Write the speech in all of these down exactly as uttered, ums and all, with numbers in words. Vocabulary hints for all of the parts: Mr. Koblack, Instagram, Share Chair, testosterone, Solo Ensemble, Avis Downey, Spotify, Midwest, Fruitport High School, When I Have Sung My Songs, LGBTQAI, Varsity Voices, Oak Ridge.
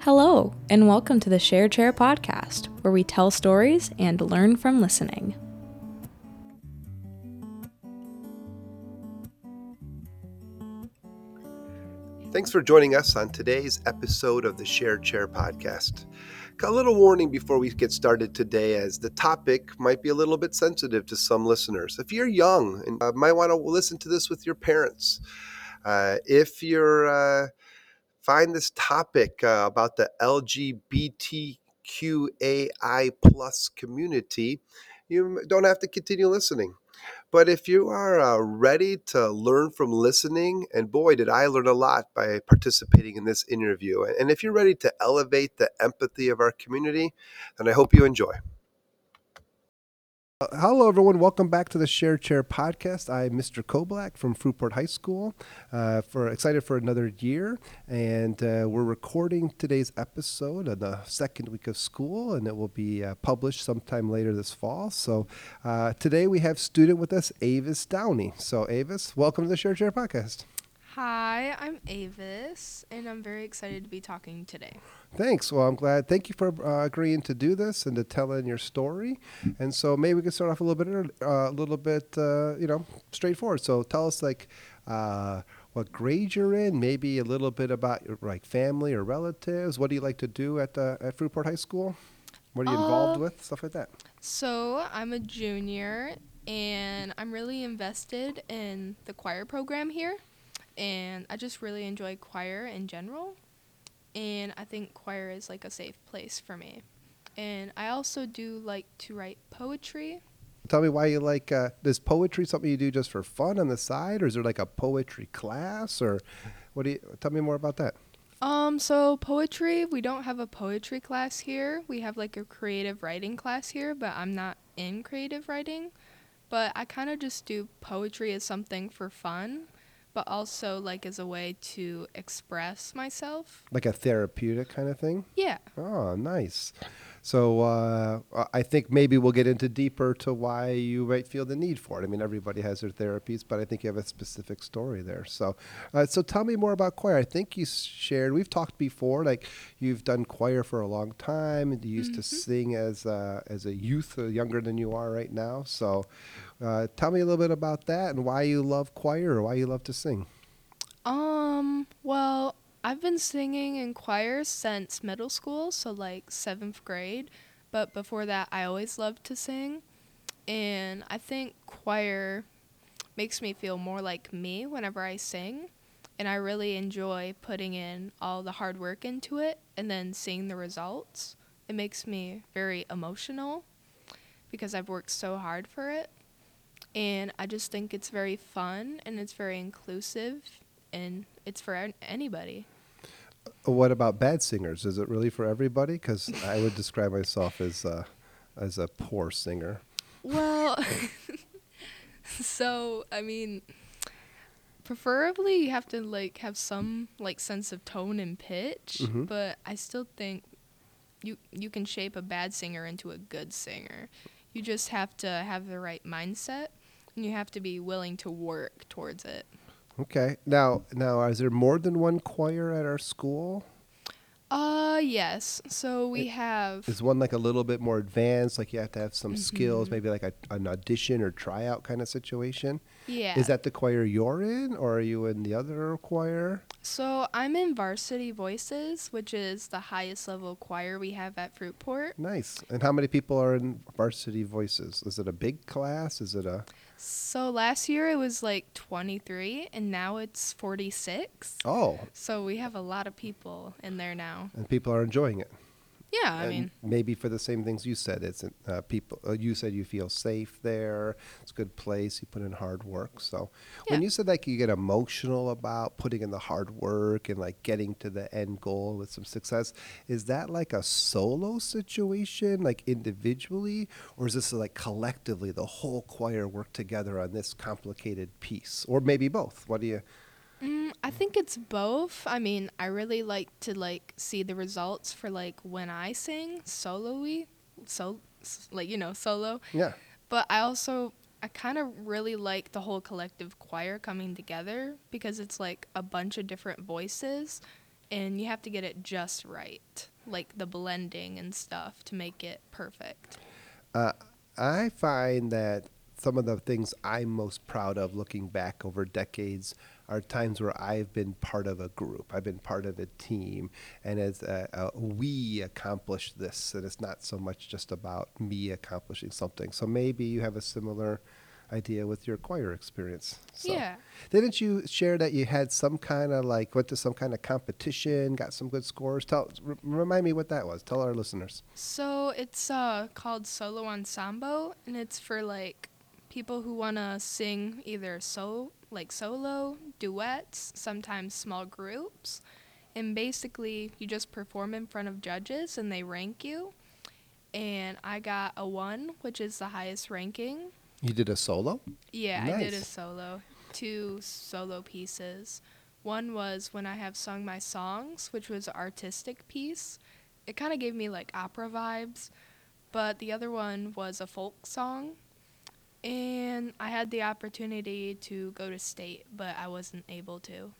Hello, and welcome to the Share Chair podcast, where we tell stories and learn from listening. Thanks for joining us on today's episode of the Share Chair podcast. A little warning before we get started today, as the topic might be a little bit sensitive to some listeners. If you're young and uh, might want to listen to this with your parents, uh, if you're... Uh, Find this topic uh, about the L G B T Q A I plus community, you don't have to continue listening. But if you are uh, ready to learn from listening, and boy, did I learn a lot by participating in this interview. And if you're ready to elevate the empathy of our community, then I hope you enjoy. Hello, everyone. Welcome back to the Share Chair podcast. I'm Mister Koblack from Fruitport High School. Uh, for excited for another year, and uh, we're recording today's episode on the second week of school, and it will be uh, published sometime later this fall. So uh, today we have student with us, Avis Downey. So Avis, welcome to the Share Chair podcast. Hi, I'm Avis, and I'm very excited to be talking today. Thanks. Well, I'm glad. Thank you for uh, agreeing to do this and to tell in your story. And so maybe we can start off a little bit, uh, a little bit, uh, you know, straightforward. So tell us, like, uh, what grade you're in, maybe a little bit about your, like, family or relatives. What do you like to do at uh, at Fruitport High School? What are you uh, involved with? Stuff like that. So I'm a junior, and I'm really invested in the choir program here. And I just really enjoy choir in general, and I think choir is like a safe place for me. And I also do like to write poetry. Tell me why you like, uh, is poetry something you do just for fun on the side, or is there like a poetry class, or what do you, tell me more about that. Um, so poetry, we don't have a poetry class here. We have like a creative writing class here, but I'm not in creative writing, but I kind of just do poetry as something for fun. But also like as a way to express myself. Like a therapeutic kind of thing? Yeah. Oh, nice. So uh, I think maybe we'll get into deeper to why you might feel the need for it. I mean, everybody has their therapies, but I think you have a specific story there. So uh, so tell me more about choir. I think you shared, we've talked before, like you've done choir for a long time, and you used mm-hmm. to sing as a, as a youth, uh, younger than you are right now. So Uh, tell me a little bit about that and why you love choir or why you love to sing. Um, well, I've been singing in choir since middle school, so like seventh grade. But before that, I always loved to sing. And I think choir makes me feel more like me whenever I sing. And I really enjoy putting in all the hard work into it and then seeing the results. It makes me very emotional because I've worked so hard for it. And I just think it's very fun, and it's very inclusive, and it's for anybody. What about bad singers? Is it really for everybody? Because I would describe myself as a, as a poor singer. Well, so, I mean, preferably you have to, like, have some, like, sense of tone and pitch, mm-hmm. but I still think you you can shape a bad singer into a good singer. You just have to have the right mindset. And you have to be willing to work towards it. Okay. Now, now, is there more than one choir at our school? Uh, yes. So we it, have... Is one like a little bit more advanced, like you have to have some mm-hmm. skills, maybe like a, an audition or tryout kind of situation? Yeah. Is that the choir you're in, or are you in the other choir? So I'm in Varsity Voices, which is the highest level choir we have at Fruitport. Nice. And how many people are in Varsity Voices? Is it a big class? Is it a... So last year it was like twenty-three, and now it's forty-six. Oh. So we have a lot of people in there now. And people are enjoying it. Yeah, I and mean. Maybe for the same things you said. It's uh, people. Uh, you said you feel safe there. It's a good place. You put in hard work. So yeah. When you said like you get emotional about putting in the hard work and like getting to the end goal with some success, is that like a solo situation, like individually, or is this like collectively the whole choir work together on this complicated piece, or maybe both? What do you? Mm, I think it's both. I mean, I really like to like see the results for like when I sing solo-y, so like, you know, solo. Yeah. But I also I kind of really like the whole collective choir coming together, because it's like a bunch of different voices and you have to get it just right, like the blending and stuff to make it perfect. Uh, I find that some of the things I'm most proud of looking back over decades are times where I've been part of a group. I've been part of a team, and as uh, uh, we accomplish this, and it's not so much just about me accomplishing something. So maybe you have a similar idea with your choir experience. So, yeah. Didn't you share that you had some kind of like, went to some kind of competition, got some good scores? Tell, r- remind me what that was. Tell our listeners. So it's uh, called Solo Ensemble, and it's for like people who want to sing either so like solo, duets, sometimes small groups. And basically you just perform in front of judges and they rank you. And I got a one, which is the highest ranking. You did a solo? Yeah, nice. I did a solo. Two solo pieces. One was When I Have Sung My Songs, which was an artistic piece. It kind of gave me like opera vibes. But the other one was a folk song. And I had the opportunity to go to state, but I wasn't able to.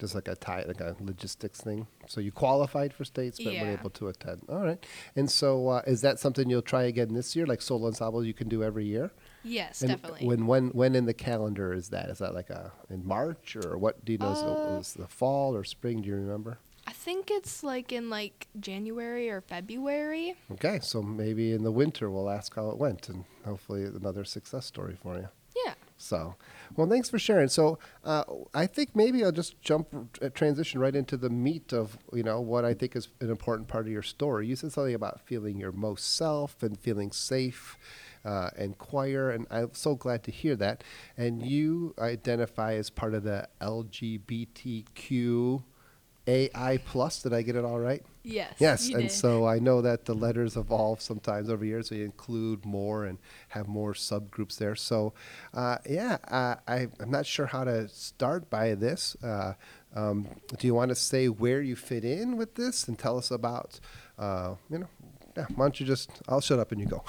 Just like a tie, like a logistics thing. So you qualified for states, but yeah. weren't able to attend. All right. And so uh, is that something you'll try again this year? Like solo ensemble, you can do every year. Yes, and definitely. When when when in the calendar is that? Is that like a in March or what? Do you know? Uh, is it the fall or spring? Do you remember? I think it's like in like January or February. Okay, so maybe in the winter we'll ask how it went, and hopefully another success story for you. Yeah. So, well, thanks for sharing. So, uh, I think maybe I'll just jump uh, transition right into the meat of, you know, what I think is an important part of your story. You said something about feeling your most self and feeling safe, uh, and choir, and I'm so glad to hear that. And you identify as part of the L G B T Q A I plus. Did I get it all right? Yes. Yes. And did. So I know that the letters evolve sometimes over years. So you include more and have more subgroups there. So, uh, yeah, uh, I, I'm not sure how to start by this. Uh, um, do you want to say where you fit in with this and tell us about, uh, you know, yeah, why don't you just, I'll shut up and you go.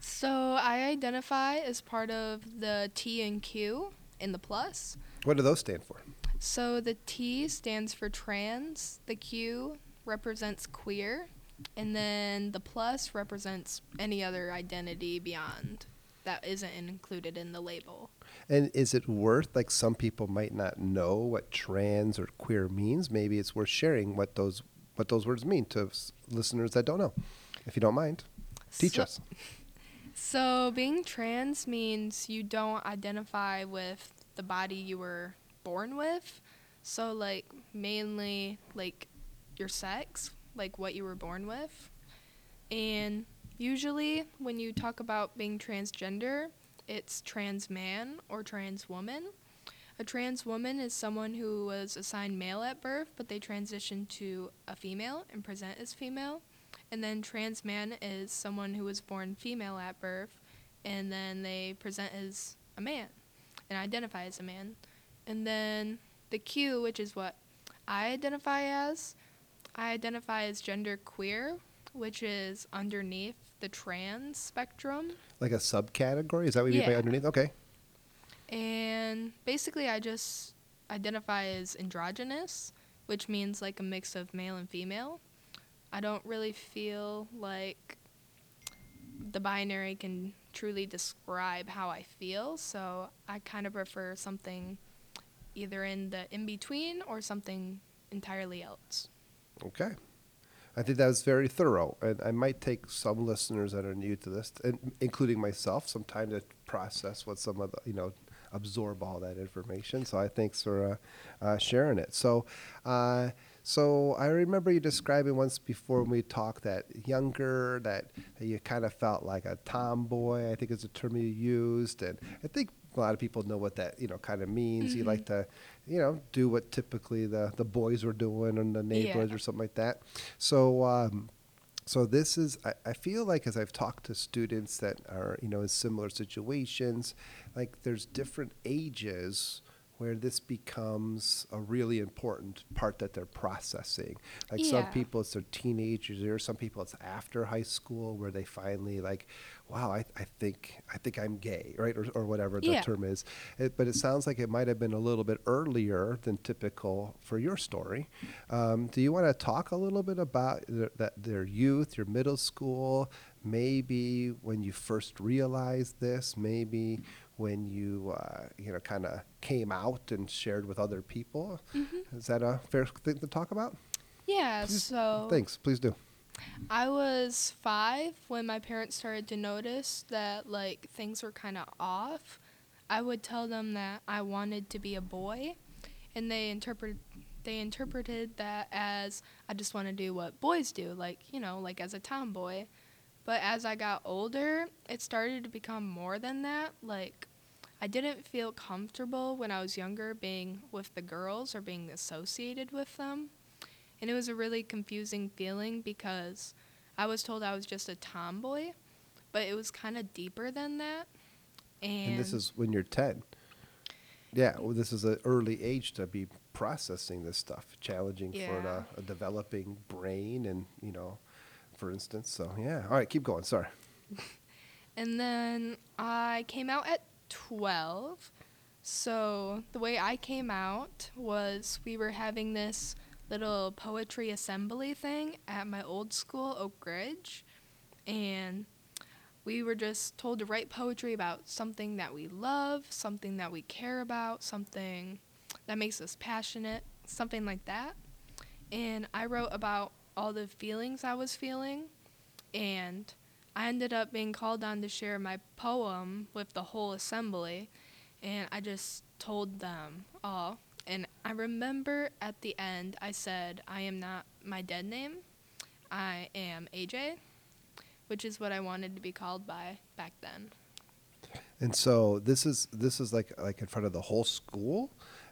So I identify as part of the T and Q in the plus. What do those stand for? So the T stands for trans, the Q represents queer, and then the plus represents any other identity beyond that isn't included in the label. And is it worth, like some people might not know what trans or queer means, maybe it's worth sharing what those what those words mean to s- listeners that don't know. If you don't mind, teach so, us. So being trans means you don't identify with the body you were born with, so like mainly like your sex, like what you were born with. And usually when you talk about being transgender, it's trans man or trans woman. A trans woman is someone who was assigned male at birth, but they transition to a female and present as female. And then trans man is someone who was born female at birth, and then they present as a man and identify as a man. And then the Q, which is what I identify as. I identify as gender queer, which is underneath the trans spectrum. Like a subcategory? Is that what you yeah. mean by underneath? Okay. And basically I just identify as androgynous, which means like a mix of male and female. I don't really feel like the binary can truly describe how I feel, so I kind of prefer something either in the in-between or something entirely else. Okay. I think that was very thorough. And I might take some listeners that are new to this, and including myself, some time to process what some of the, you know, absorb all that information. So I thanks for uh, uh, sharing it. So, uh, so I remember you describing once before when we talked that younger, that you kind of felt like a tomboy, I think is the term you used. And I think a lot of people know what that, you know, kind of means. Mm-hmm. You like to, you know, do what typically the, the boys were doing in the neighborhoods yeah. or something like that. So, um, so this is, I, I feel like as I've talked to students that are, you know, in similar situations, like there's different ages where this becomes a really important part that they're processing. Like yeah. some people, it's their teenage years. Some people, it's after high school where they finally like, wow, I, I think I think I'm gay, right, or, or whatever the yeah. term is. It, but it sounds like it might have been a little bit earlier than typical for your story. Um, do you want to talk a little bit about th- that their youth, your middle school, maybe when you first realized this, maybe when you, uh, you know, kind of came out and shared with other people? Mm-hmm. Is that a fair thing to talk about? Yeah, please, so... Thanks, please do. I was five when my parents started to notice that, like, things were kind of off. I would tell them that I wanted to be a boy, and they interpreted they interpreted that as I just want to do what boys do, like, you know, like as a tomboy. But as I got older, it started to become more than that. Like, I didn't feel comfortable when I was younger being with the girls or being associated with them. And it was a really confusing feeling because I was told I was just a tomboy, but it was kind of deeper than that. And, and this is when you're ten. Yeah, well, this is an early age to be processing this stuff, challenging yeah. for a, a developing brain and, you know, for instance. So, yeah. All right, keep going. Sorry. And then I came out at twelve. So the way I came out was we were having this little poetry assembly thing at my old school, Oak Ridge, and we were just told to write poetry about something that we love, something that we care about, something that makes us passionate, something like that. And I wrote about all the feelings I was feeling, and I ended up being called on to share my poem with the whole assembly, and I just told them all. And I remember at the end, I said, I am not my dead name. I am A J, which is what I wanted to be called by back then. And so this is this is like like in front of the whole school.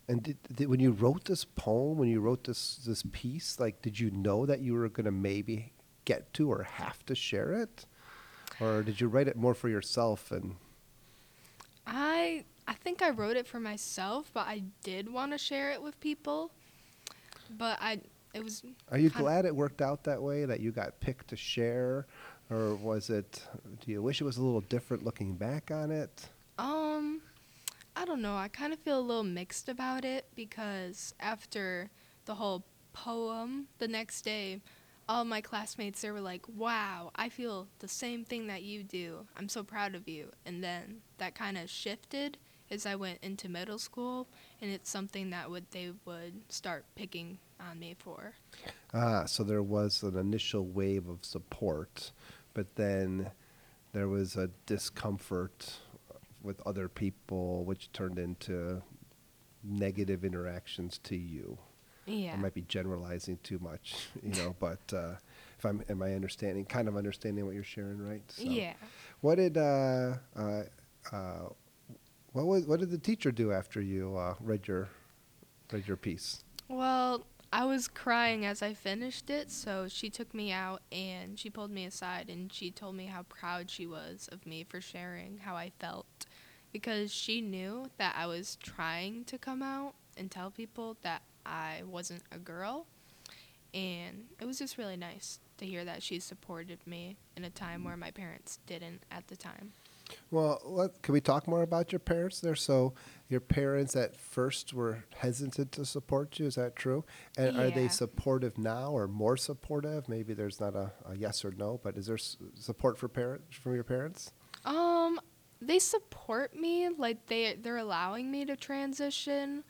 And did, did, when you wrote this poem, when you wrote this this piece, like, did you know that you were going to maybe get to or have to share it? Or did you write it more for yourself? And I... I think I wrote it for myself, but I did want to share it with people. But I, it was. Are you glad it worked out that way, that you got picked to share, or was it? Do you wish it was a little different looking back on it? Um, I don't know. I kind of feel a little mixed about it because after the whole poem, the next day, all my classmates they were like, "Wow, I feel the same thing that you do. I'm so proud of you." And then that kind of shifted as I went into middle school, and it's something that would they would start picking on me for. Ah, so there was an initial wave of support, but then there was a discomfort with other people, which turned into negative interactions to you. Yeah. I might be generalizing too much, you know, but uh, if I'm, am I understanding, kind of understanding what you're sharing, right? So yeah. What did, uh, uh, uh, What was, what did the teacher do after you uh, read your read your piece? Well, I was crying as I finished it, so she took me out and she pulled me aside and she told me how proud she was of me for sharing how I felt because she knew that I was trying to come out and tell people that I wasn't a girl. And it was just really nice to hear that she supported me in a time where my parents didn't at the time. Well, let, can we talk more about your parents there? So your parents at first were hesitant to support you. Is that true? And yeah. Are they supportive now or more supportive? Maybe there's not a, a yes or no, but is there s- support for parents from your parents? Um, they support me. Like, they, they're allowing me to transition,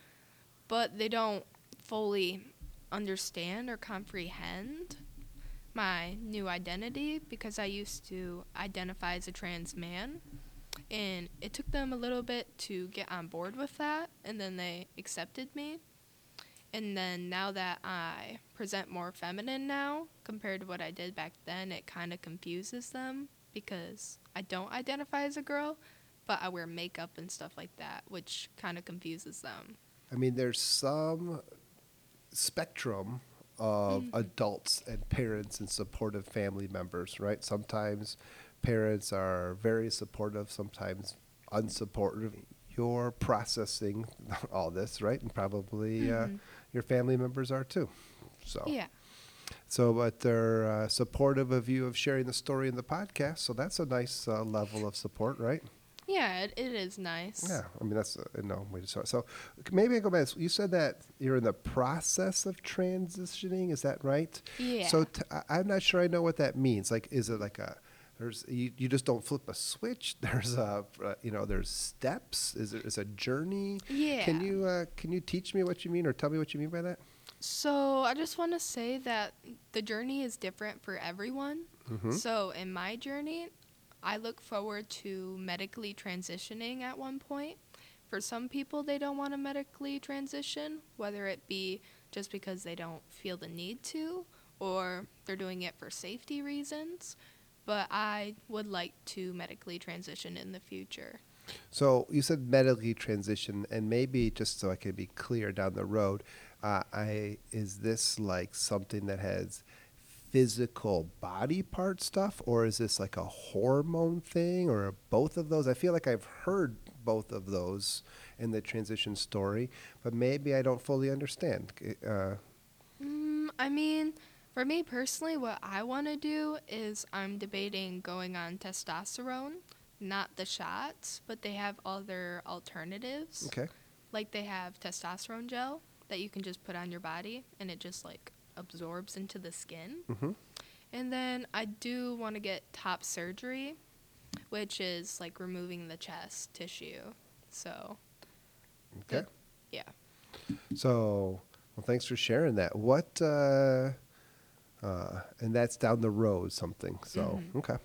but they don't fully understand or comprehend my new identity because I used to identify as a trans man, and it took them a little bit to get on board with that, and then they accepted me. And then now that I present more feminine now compared to what I did back then, it kind of confuses them because I don't identify as a girl, but I wear makeup and stuff like that, which kind of confuses them. I mean, there's some spectrum of mm-hmm. adults and parents and supportive family members, right? Sometimes parents are very supportive, sometimes unsupportive. you're processing all this, right? And probably mm-hmm. uh, your family members are too. So yeah. So, but they're uh, supportive of you of sharing the story in the podcast. So that's a nice uh, level of support, right? Yeah, it, it is nice. Yeah, I mean, that's a no way to start. So maybe I go back. You said that you're in the process of transitioning. Is that right? Yeah. So t- I'm not sure I know what that means. Like, is it like a, there's, you, you just don't flip a switch. There's a, uh, you know, there's steps. Is there, is a journey? Yeah. Can you, uh, can you teach me what you mean or tell me what you mean by that? So I just want to say that the journey is different for everyone. Mm-hmm. So in my journey, I look forward to medically transitioning at one point. For some people, they don't want to medically transition, whether it be just because they don't feel the need to, or they're doing it for safety reasons. But I would like to medically transition in the future. So you said medically transition, and maybe just so I can be clear down the road, uh, I is this like something that has physical body part stuff, or is this like a hormone thing, or both of those? I feel like I've heard both of those in the transition story, but maybe I don't fully understand. Uh, mm, I mean, for me personally, what I want to do is I'm debating going on testosterone, not the shots, but they have other alternatives. Okay. Like they have testosterone gel that you can just put on your body, and it just like absorbs into the skin. Mm-hmm. And then I do want to get top surgery, which is like removing the chest tissue. So okay. The, yeah. So, well, thanks for sharing that. What, uh, uh, and that's down the road something. So, mm-hmm. Okay.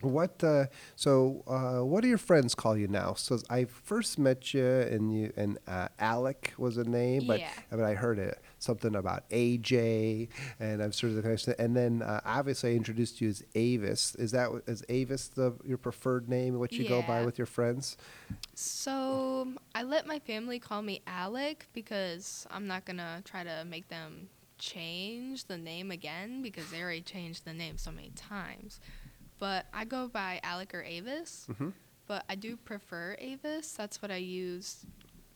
What, uh, so, uh, what do your friends call you now? So I first met you and you, and, uh, Alec was a name, but yeah. I mean, I heard it, something about A J and I'm sort of the connection. And then, uh, obviously I introduced you as Avis. Is that, is Avis the, your preferred name, what you yeah. go by with your friends? So I let my family call me Alec because I'm not going to try to make them change the name again because they already changed the name so many times. But I go by Alec or Avis, mm-hmm. but I do prefer Avis. That's what I use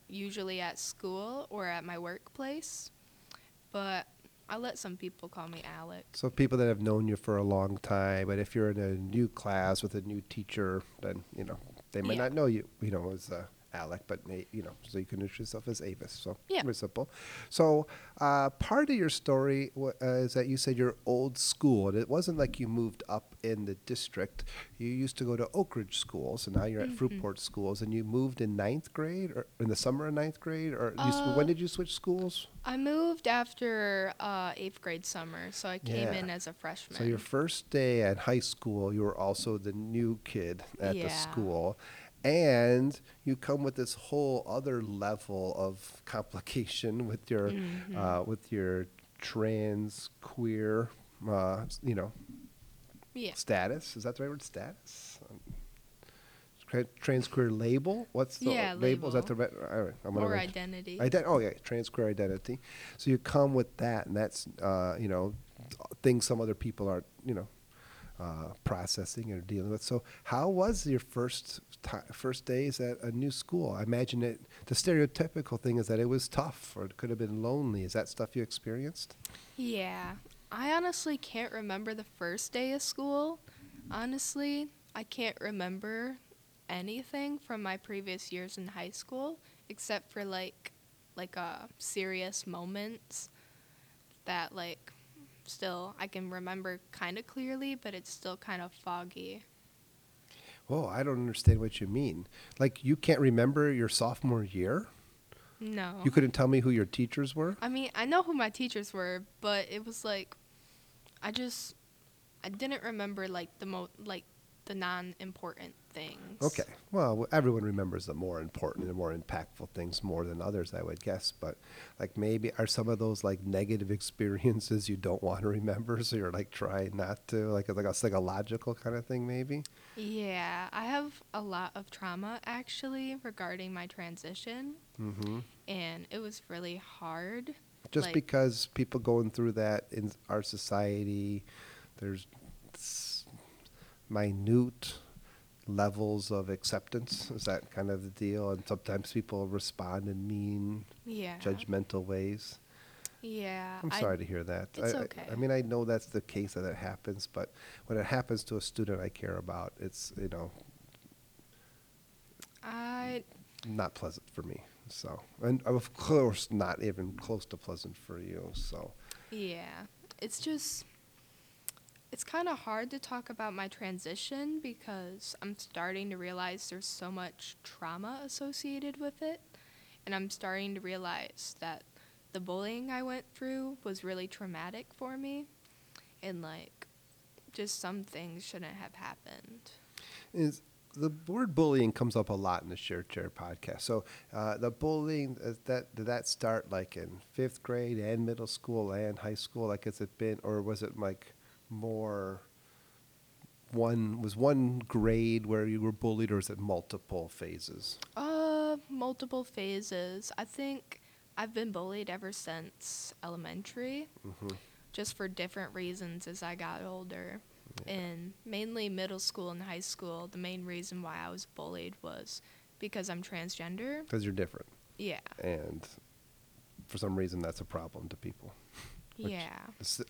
usually at school or at my workplace. But I let some people call me Alec. So people that have known you for a long time, but if you're in a new class with a new teacher, then, you know, they might yeah. not know you, you know, as uh, Alec, but, you know, so you can introduce yourself as Avis. So yeah. Very simple. So uh, part of your story w- uh, is that you said you're old school, and it wasn't like you moved up in the district. You used to go to Oak Ridge schools, so and now you're mm-hmm. at Fruitport schools, and you moved in ninth grade, or in the summer of ninth grade, or uh, you sw- when did you switch schools? I moved after uh, eighth grade summer, so I came yeah. in as a freshman. So your first day at high school, you were also the new kid at yeah. the school. And you come with this whole other level of complication with your, mm-hmm. uh, with your trans queer, uh, you know, yeah. status. Is that the right word? Status. Um, tra- trans queer label. What's the yeah, label? label? Is that the right? All right, I'm gonna or read. Identity. Ident- oh yeah, trans queer identity. So you come with that, and that's uh, you know, things some other people aren't, you know. Uh, processing or dealing with. So how was your first t- first days at a new school? I imagine it, the stereotypical thing is that it was tough or it could have been lonely. Is that stuff you experienced? Yeah. I honestly can't remember the first day of school. Honestly, I can't remember anything from my previous years in high school except for like like uh, serious moments that like still I can remember kind of clearly, but it's still kind of foggy. Whoa, I don't understand what you mean. Like you can't remember your sophomore year? No. You couldn't tell me who your teachers were? I mean, I know who my teachers were, but it was like I just I didn't remember like the mo- like the non-important things. Okay. Well, everyone remembers the more important and more impactful things more than others, I would guess. But like maybe are some of those like negative experiences you don't want to remember, so you're like trying not to, like like a psychological kind of thing maybe? Yeah. I have a lot of trauma actually regarding my transition. Mm-hmm. And it was really hard. Just like, because people going through that in our society, there's minute levels of acceptance. Is that kind of the deal? And sometimes people respond in mean, yeah. judgmental ways. Yeah. I'm sorry I, to hear that. It's I, okay. I, I mean, I know that's the case that it happens, but when it happens to a student I care about, it's, you know, I not pleasant for me. So, and of course not even close to pleasant for you. So, yeah, it's just, it's kind of hard to talk about my transition because I'm starting to realize there's so much trauma associated with it. And I'm starting to realize that the bullying I went through was really traumatic for me. And like, just some things shouldn't have happened. Is the word bullying comes up a lot in the Share Chair podcast. So uh, the bullying, uh, that did that start like in fifth grade and middle school and high school? Like, has it been, or was it like more one, was one grade where you were bullied, or is it multiple phases? Uh, multiple phases. I think I've been bullied ever since elementary, mm-hmm. just for different reasons as I got older. Yeah. And mainly middle school and high school, the main reason why I was bullied was because I'm transgender. Because you're different. Yeah. And for some reason, that's a problem to people. Yeah. Is,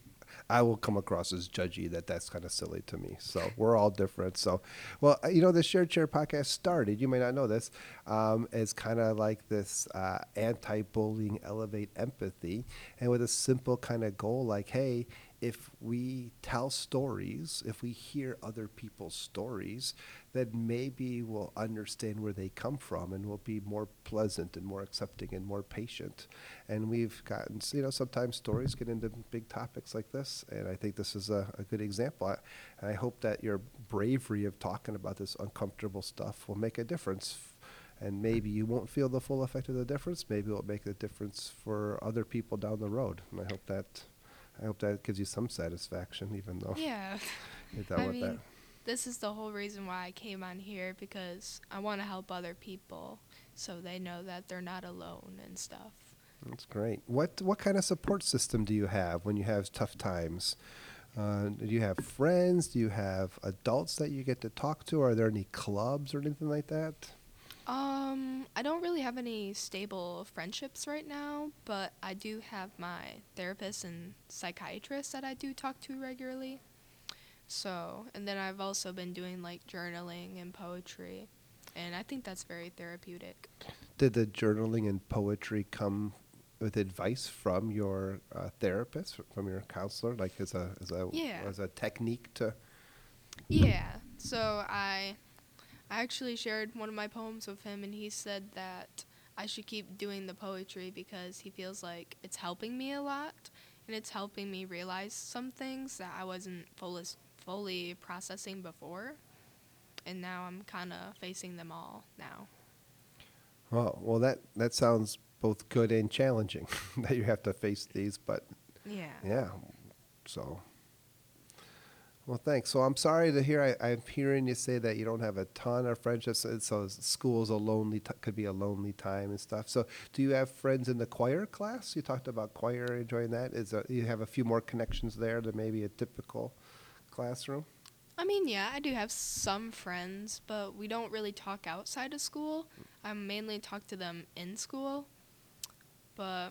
I will come across as judgy, that that's kind of silly to me. So we're all different. So, well, you know, the Share Chair podcast started, you may not know this, um, as kind of like this uh, anti-bullying, elevate empathy, and with a simple kind of goal like, hey, if we tell stories, if we hear other people's stories, then maybe we'll understand where they come from and we'll be more pleasant and more accepting and more patient. And we've gotten, you know, sometimes stories get into big topics like this, and I think this is a, a good example. I, and I hope that your bravery of talking about this uncomfortable stuff will make a difference. And maybe you won't feel the full effect of the difference. Maybe it will make a difference for other people down the road. And I hope that... I hope that gives you some satisfaction, even though yeah. you're done I with mean, that. This is the whole reason why I came on here, because I want to help other people so they know that they're not alone and stuff. That's great. What what kind of support system do you have when you have tough times? Uh, do you have friends? Do you have adults that you get to talk to? Are there any clubs or anything like that? Um, I don't really have any stable friendships right now, but I do have my therapist and psychiatrist that I do talk to regularly. So, and then I've also been doing like journaling and poetry, and I think that's very therapeutic. Did the journaling and poetry come with advice from your uh, therapist, from your counselor, like as a as a yeah. as a technique to? Yeah. So I. I actually shared one of my poems with him, and he said that I should keep doing the poetry because he feels like it's helping me a lot, and it's helping me realize some things that I wasn't full fully processing before, and now I'm kind of facing them all now. Well, well, that, that sounds both good and challenging that you have to face these, but yeah, yeah, so... Well, thanks. So I'm sorry to hear, I, I'm hearing you say that you don't have a ton of friendships, and so school's a lonely, t- could be a lonely time and stuff. So do you have friends in the choir class? You talked about choir, enjoying that. Is there, you have a few more connections there than maybe a typical classroom? I mean, yeah, I do have some friends, but we don't really talk outside of school. I mainly talk to them in school, but...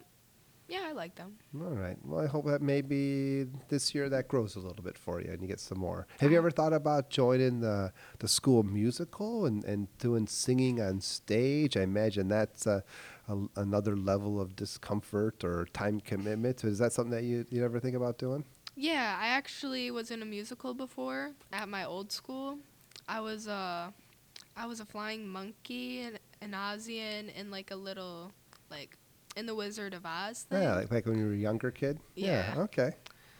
yeah, I like them. All right. Well, I hope that maybe this year that grows a little bit for you and you get some more. Have you ever thought about joining the, the school musical and, and doing singing on stage? I imagine that's a, a, another level of discomfort or time commitment. Is that something that you, you ever think about doing? Yeah, I actually was in a musical before at my old school. I was a, I was a flying monkey and an Ozian and like a little, like... in the Wizard of Oz thing. Yeah, like, like when you were a younger kid? Yeah. yeah. Okay.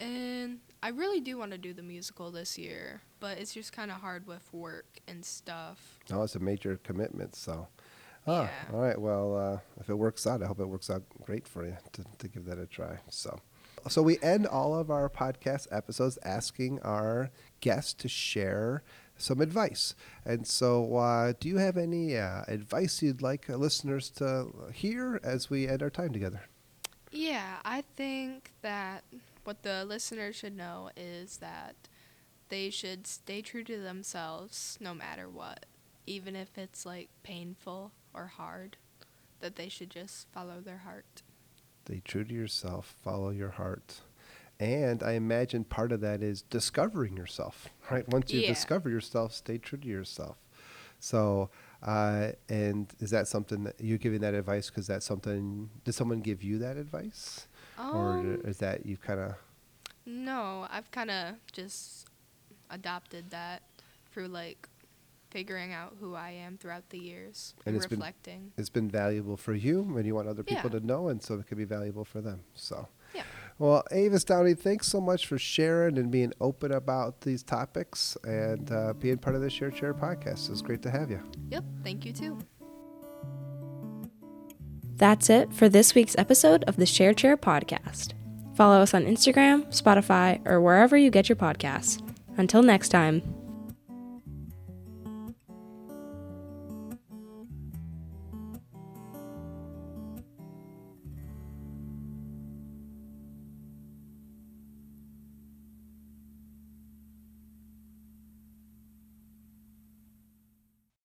And I really do want to do the musical this year, but it's just kind of hard with work and stuff. Oh, it's a major commitment, so. Oh, yeah. All right, well, uh, if it works out, I hope it works out great for you to, to give that a try, so. So we end all of our podcast episodes asking our guests to share some advice. And so uh, do you have any uh, advice you'd like uh, listeners to hear as we end our time together? Yeah, I think that what the listeners should know is that they should stay true to themselves no matter what, even if it's like painful or hard, that they should just follow their heart. Stay true to yourself, follow your heart. And I imagine part of that is discovering yourself, right? Once you yeah. discover yourself, stay true to yourself. So, uh, and is that something that you're giving that advice? Because that's something, did someone give you that advice? Um, or is that you've kind of? No, I've kind of just adopted that through like figuring out who I am throughout the years and, and it's reflecting. Been, it's been valuable for you and you want other people yeah. to know, and so it could be valuable for them. So. Yeah. Well, Avis Downey, thanks so much for sharing and being open about these topics and uh, being part of the Share Chair podcast. It was great to have you. Yep. Thank you, too. That's it for this week's episode of the Share Chair podcast. Follow us on Instagram, Spotify, or wherever you get your podcasts. Until next time.